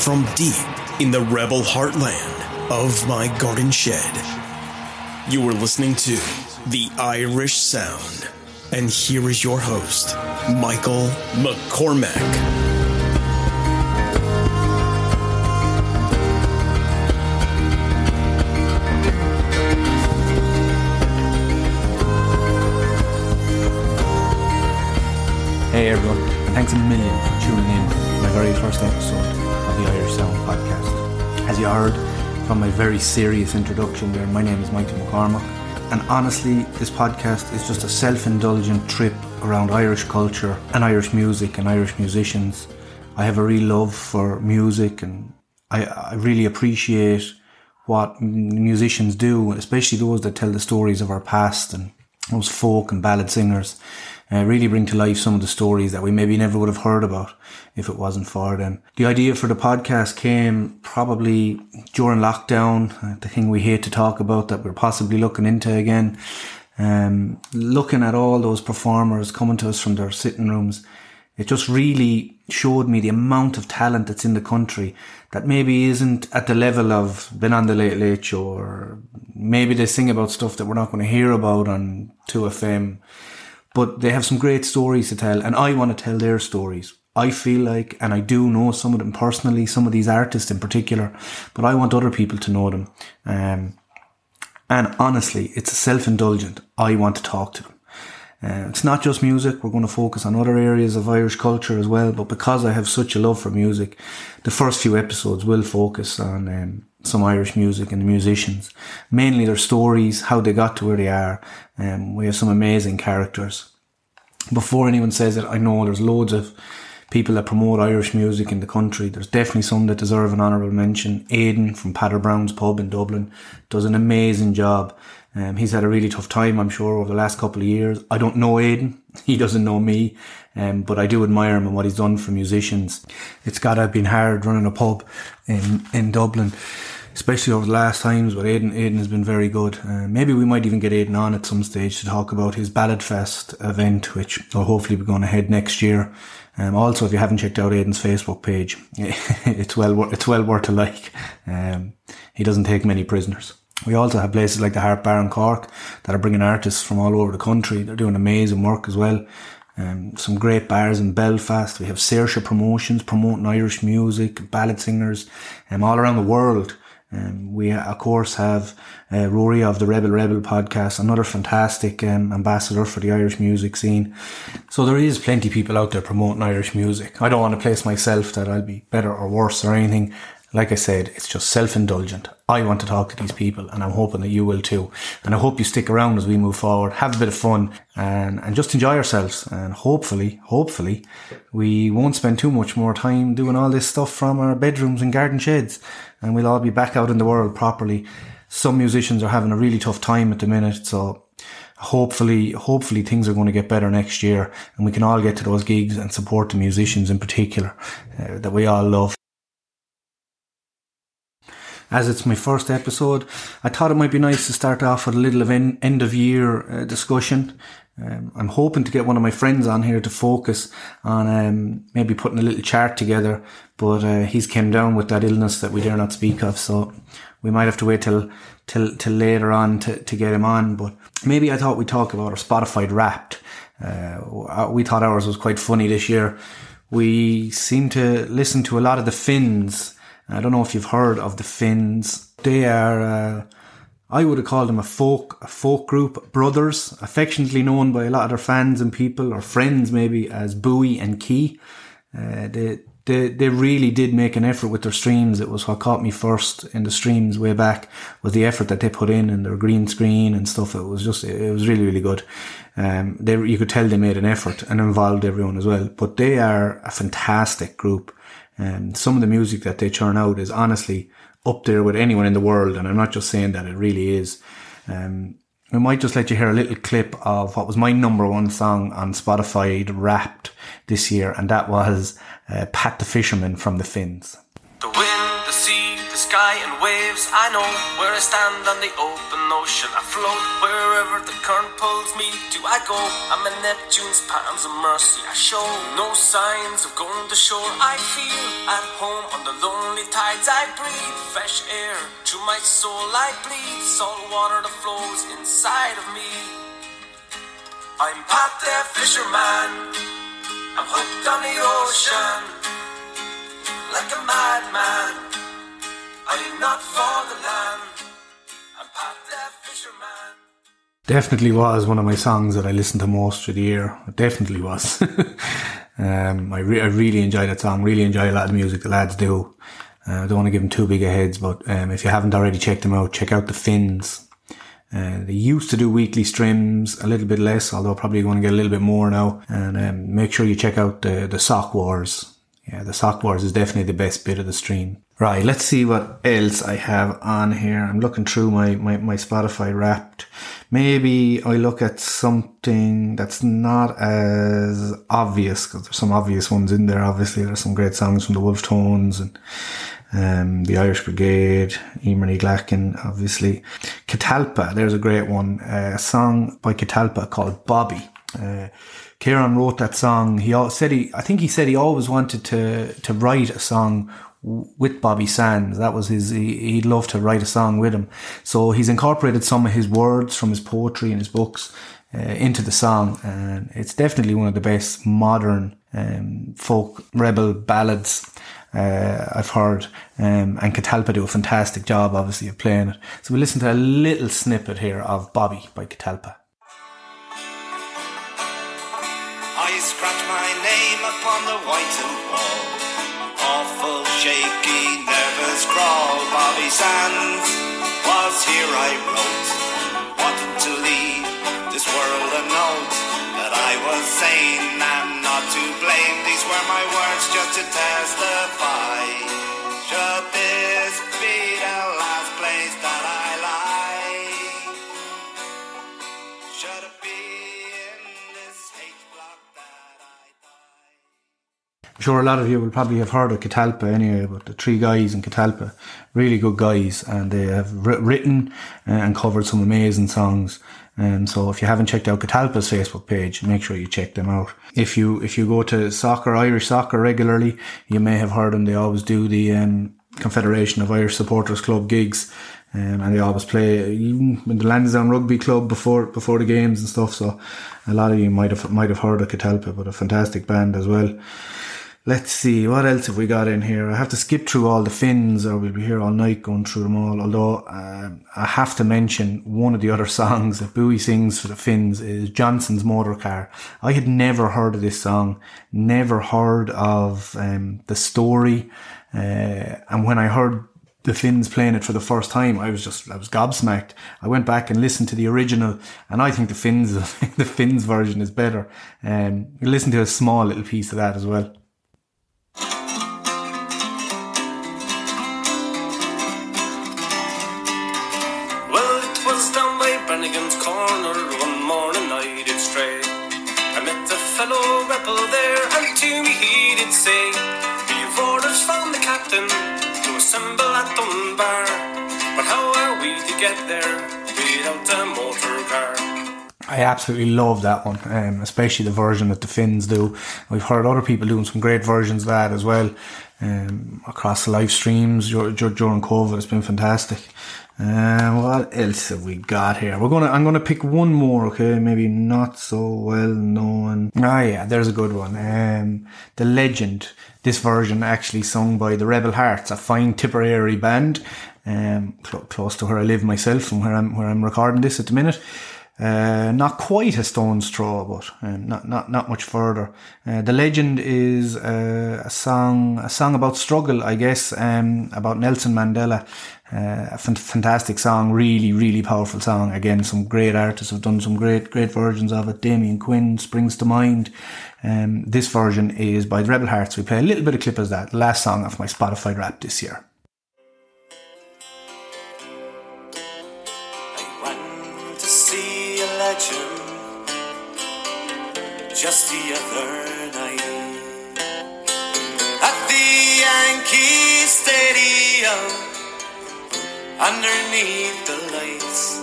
from deep in the rebel heartland of my garden shed. You are listening to The Irish Sound, and here is your host, Michael McCormack. Hey everyone, and thanks a million for tuning in to my very first episode of the Irish Sound podcast. As you heard from my very serious introduction there, my name is Michael McCormack, and honestly, this podcast is just a self-indulgent trip around Irish culture and Irish music and Irish musicians. I have a real love for music, and I really appreciate what musicians do, especially those that tell the stories of our past, and those folk and ballad singers. Really bring to life some of the stories that we maybe never would have heard about if it wasn't for them. The idea for the podcast came probably during lockdown, the thing we hate to talk about that we're possibly looking into again. Looking at all those performers coming to us from their sitting rooms, it just really showed me the amount of talent that's in the country that maybe isn't at the level of been on The Late Late Show, or maybe they sing about stuff that we're not going to hear about on 2FM. But they have some great stories to tell, and I want to tell their stories. I feel like, and I do know some of them personally, some of these artists in particular, but I want other people to know them. And honestly, it's self-indulgent. I want to talk to them. It's not just music. We're going to focus on other areas of Irish culture as well. But because I have such a love for music, the first few episodes will focus on some Irish music and the musicians, mainly their stories, how they got to where they are. We have some amazing characters. Before anyone says it, I know there's loads of people that promote Irish music in the country. There's definitely some that deserve an honourable mention. Aidan from Padder Brown's pub in Dublin does an amazing job. He's had a really tough time, I'm sure, over the last couple of years. I don't know Aidan. He doesn't know me. But I do admire him and what he's done for musicians. It's got to have been hard running a pub in Dublin, especially over the last times. But Aidan has been very good. Maybe we might even get Aidan on at some stage to talk about his Ballad Fest event, which will hopefully be going ahead next year. Also, if you haven't checked out Aidan's Facebook page, it's well worth a like. He doesn't take many prisoners. We also have places like the Harp Bar in Cork that are bringing artists from all over the country. They're doing amazing work as well. Some great bars in Belfast. We have Saoirse Promotions promoting Irish music, ballad singers, all around the world. We, of course, have Rory of the Rebel Rebel podcast, another fantastic ambassador for the Irish music scene. So there is plenty of people out there promoting Irish music. I don't want to place myself that I'll be better or worse or anything. Like I said, it's just self-indulgent. I want to talk to these people, and I'm hoping that you will too. And I hope you stick around as we move forward, have a bit of fun, and just enjoy ourselves. And hopefully, we won't spend too much more time doing all this stuff from our bedrooms and garden sheds. And we'll all be back out in the world properly. Some musicians are having a really tough time at the minute, so hopefully things are going to get better next year, and we can all get to those gigs and support the musicians in particular that we all love. As it's my first episode, I thought it might be nice to start off with a little of end-of-year discussion. I'm hoping to get one of my friends on here to focus on maybe putting a little chart together, but he's came down with that illness that we dare not speak of, so we might have to wait till later on to get him on. But maybe I thought we'd talk about our Spotify Wrapped. We thought ours was quite funny this year. We seem to listen to a lot of the Finns. I don't know if you've heard of the Finns. They are, I would have called them a folk group, brothers, affectionately known by a lot of their fans and people, or friends maybe, as Bowie and Key. They really did make an effort with their streams. It was what caught me first in the streams way back, was the effort that they put in and their green screen and stuff. It was really, really good. You could tell they made an effort and involved everyone as well. But they are a fantastic group. Some of the music that they churn out is honestly up there with anyone in the world, and I'm not just saying that, it really is. I might just let you hear a little clip of what was my number one song on Spotify Wrapped this year, and that was Pat the Fisherman from the Finns. The wind, the sea, the sky and waves. I know where I stand on the open ocean. I float wherever the current pulls me to. I go, I'm in Neptune's palms of mercy. I show no signs of going to shore. I feel at home on the lonely tides. I breathe fresh air through my soul. I bleed salt water that flows inside of me. I'm Pat the Fisherman. I'm hooked on the ocean. Like a madman, I'm not for the land, I'm Pat the Fisherman. Definitely was one of my songs that I listened to most through the year. It definitely was. I really enjoy that song, really enjoy a lot of the music the lads do. I don't want to give them too big a heads, but if you haven't already checked them out, check out The Finns. They used to do weekly streams, a little bit less, although probably going to get a little bit more now. And make sure you check out the Sock Wars. Yeah, the Sock Wars is definitely the best bit of the stream. Right, let's see what else I have on here. I'm looking through my Spotify Wrapped. Maybe I look at something that's not as obvious, because there's some obvious ones in there, obviously. There's some great songs from the Wolf Tones and the Irish Brigade, Eamonn Glackin, obviously. Catalpa, there's a great one. A song by Catalpa called Bobby. Kieran wrote that song. He said he always wanted to write a song with Bobby Sands. That was his. He'd love to write a song with him. So he's incorporated some of his words from his poetry and his books into the song, and it's definitely one of the best modern folk rebel ballads I've heard. And Catalpa do a fantastic job, obviously, of playing it. So we listen to a little snippet here of Bobby by Catalpa. Scratch my name upon the whitened wall. Awful, shaky, nervous crawl. Bobby Sands was here I wrote, wanting to leave this world a note that I was sane and not to blame. These were my words just to testify. Should this be the last place that I lie? Should it be? I'm sure a lot of you will probably have heard of Catalpa anyway, but the three guys in Catalpa, really good guys, and they have written and covered some amazing songs. And so if you haven't checked out Catalpa's Facebook page, make sure you check them out. If you go to soccer, Irish soccer regularly, you may have heard them. They always do the Confederation of Irish Supporters Club gigs. And they always play even in the Lansdowne Rugby Club before the games and stuff. So a lot of you might have heard of Catalpa, but a fantastic band as well. Let's see, what else have we got in here? I have to skip through all the Finns, or we'll be here all night going through them all. Although I have to mention one of the other songs that Bowie sings for the Finns is Johnson's Motor Car. I had never heard of this song, never heard of the story. And when I heard the Finns playing it for the first time, I was gobsmacked. I went back and listened to the original, and I think the Finns version is better. Listen to a small little piece of that as well. Well, it was down by Brannigan's corner one morning I did stray. I met a fellow rebel there, and to me he did say, "You've orders from the captain. Assemble at Dunbar, but how are we to get there without a motor car?" I absolutely love that one, especially the version that the Finns do. We've heard other people doing some great versions of that as well, across the live streams during COVID. It's been fantastic. What else have we got here? I'm gonna pick one more, okay? Maybe not so well known. Ah, yeah, there's a good one. The Legend. This version actually sung by the Rebel Hearts, a fine Tipperary band, close to where I live myself and where I'm recording this at the minute. Not quite a stone's throw, but not much further. The Legend is a song about struggle, I guess, about Nelson Mandela. A fantastic song, really, really powerful song. Again, some great artists have done some great versions of it. Damian Quinn springs to mind. This version is by the Rebel Hearts. We play a little bit of clip of that, last song off my Spotify Wrapped this year. Just the other night at the Yankee Stadium, underneath the lights.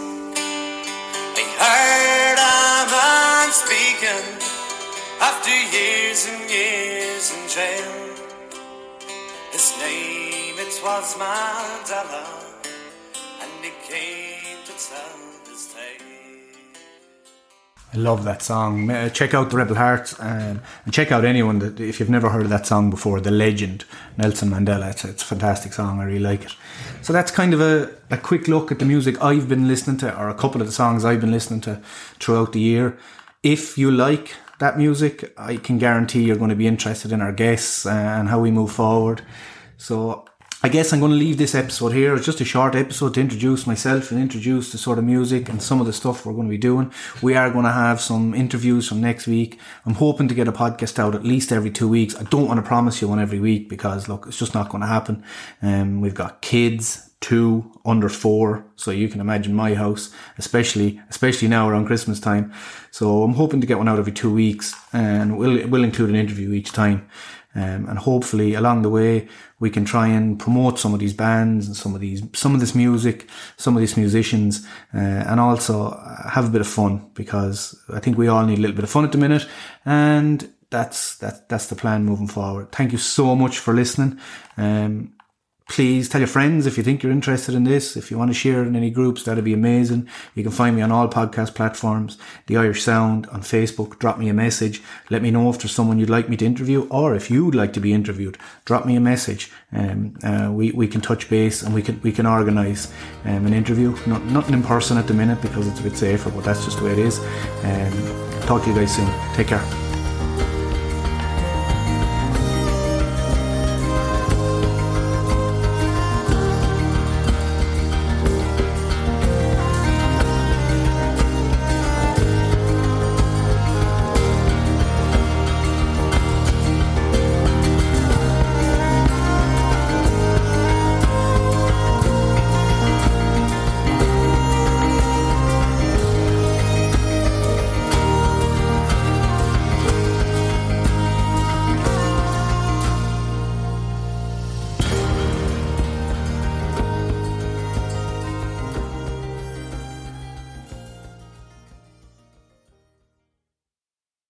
I heard a man speaking after years and years in jail. His name, it was Mandela, and he came to tell his tale. I love that song. Check out the Rebel Hearts and check out anyone that, if you've never heard of that song before, The Legend, Nelson Mandela. It's a fantastic song. I really like it. So that's kind of a quick look at the music I've been listening to, or a couple of the songs I've been listening to throughout the year. If you like that music, I can guarantee you're going to be interested in our guests and how we move forward. So I guess I'm going to leave this episode here. It's just a short episode to introduce myself and introduce the sort of music and some of the stuff we're going to be doing. We are going to have some interviews from next week. I'm hoping to get a podcast out at least every 2 weeks. I don't want to promise you one every week because, look, it's just not going to happen. We've got kids, 2, under 4. So you can imagine my house, especially now around Christmas time. So I'm hoping to get one out every 2 weeks, and we'll include an interview each time. And hopefully along the way we can try and promote some of these bands and some of this music, some of these musicians, and also have a bit of fun, because I think we all need a little bit of fun at the minute, and that's the plan moving forward. Thank you so much for listening. Please tell your friends if you think you're interested in this. If you want to share it in any groups, that'd be amazing. You can find me on all podcast platforms, The Irish Sound, on Facebook. Drop me a message. Let me know if there's someone you'd like me to interview, or if you'd like to be interviewed. Drop me a message. We can touch base, and we can organise an interview. Nothing in person at the minute because it's a bit safer, but that's just the way it is. Talk to you guys soon. Take care.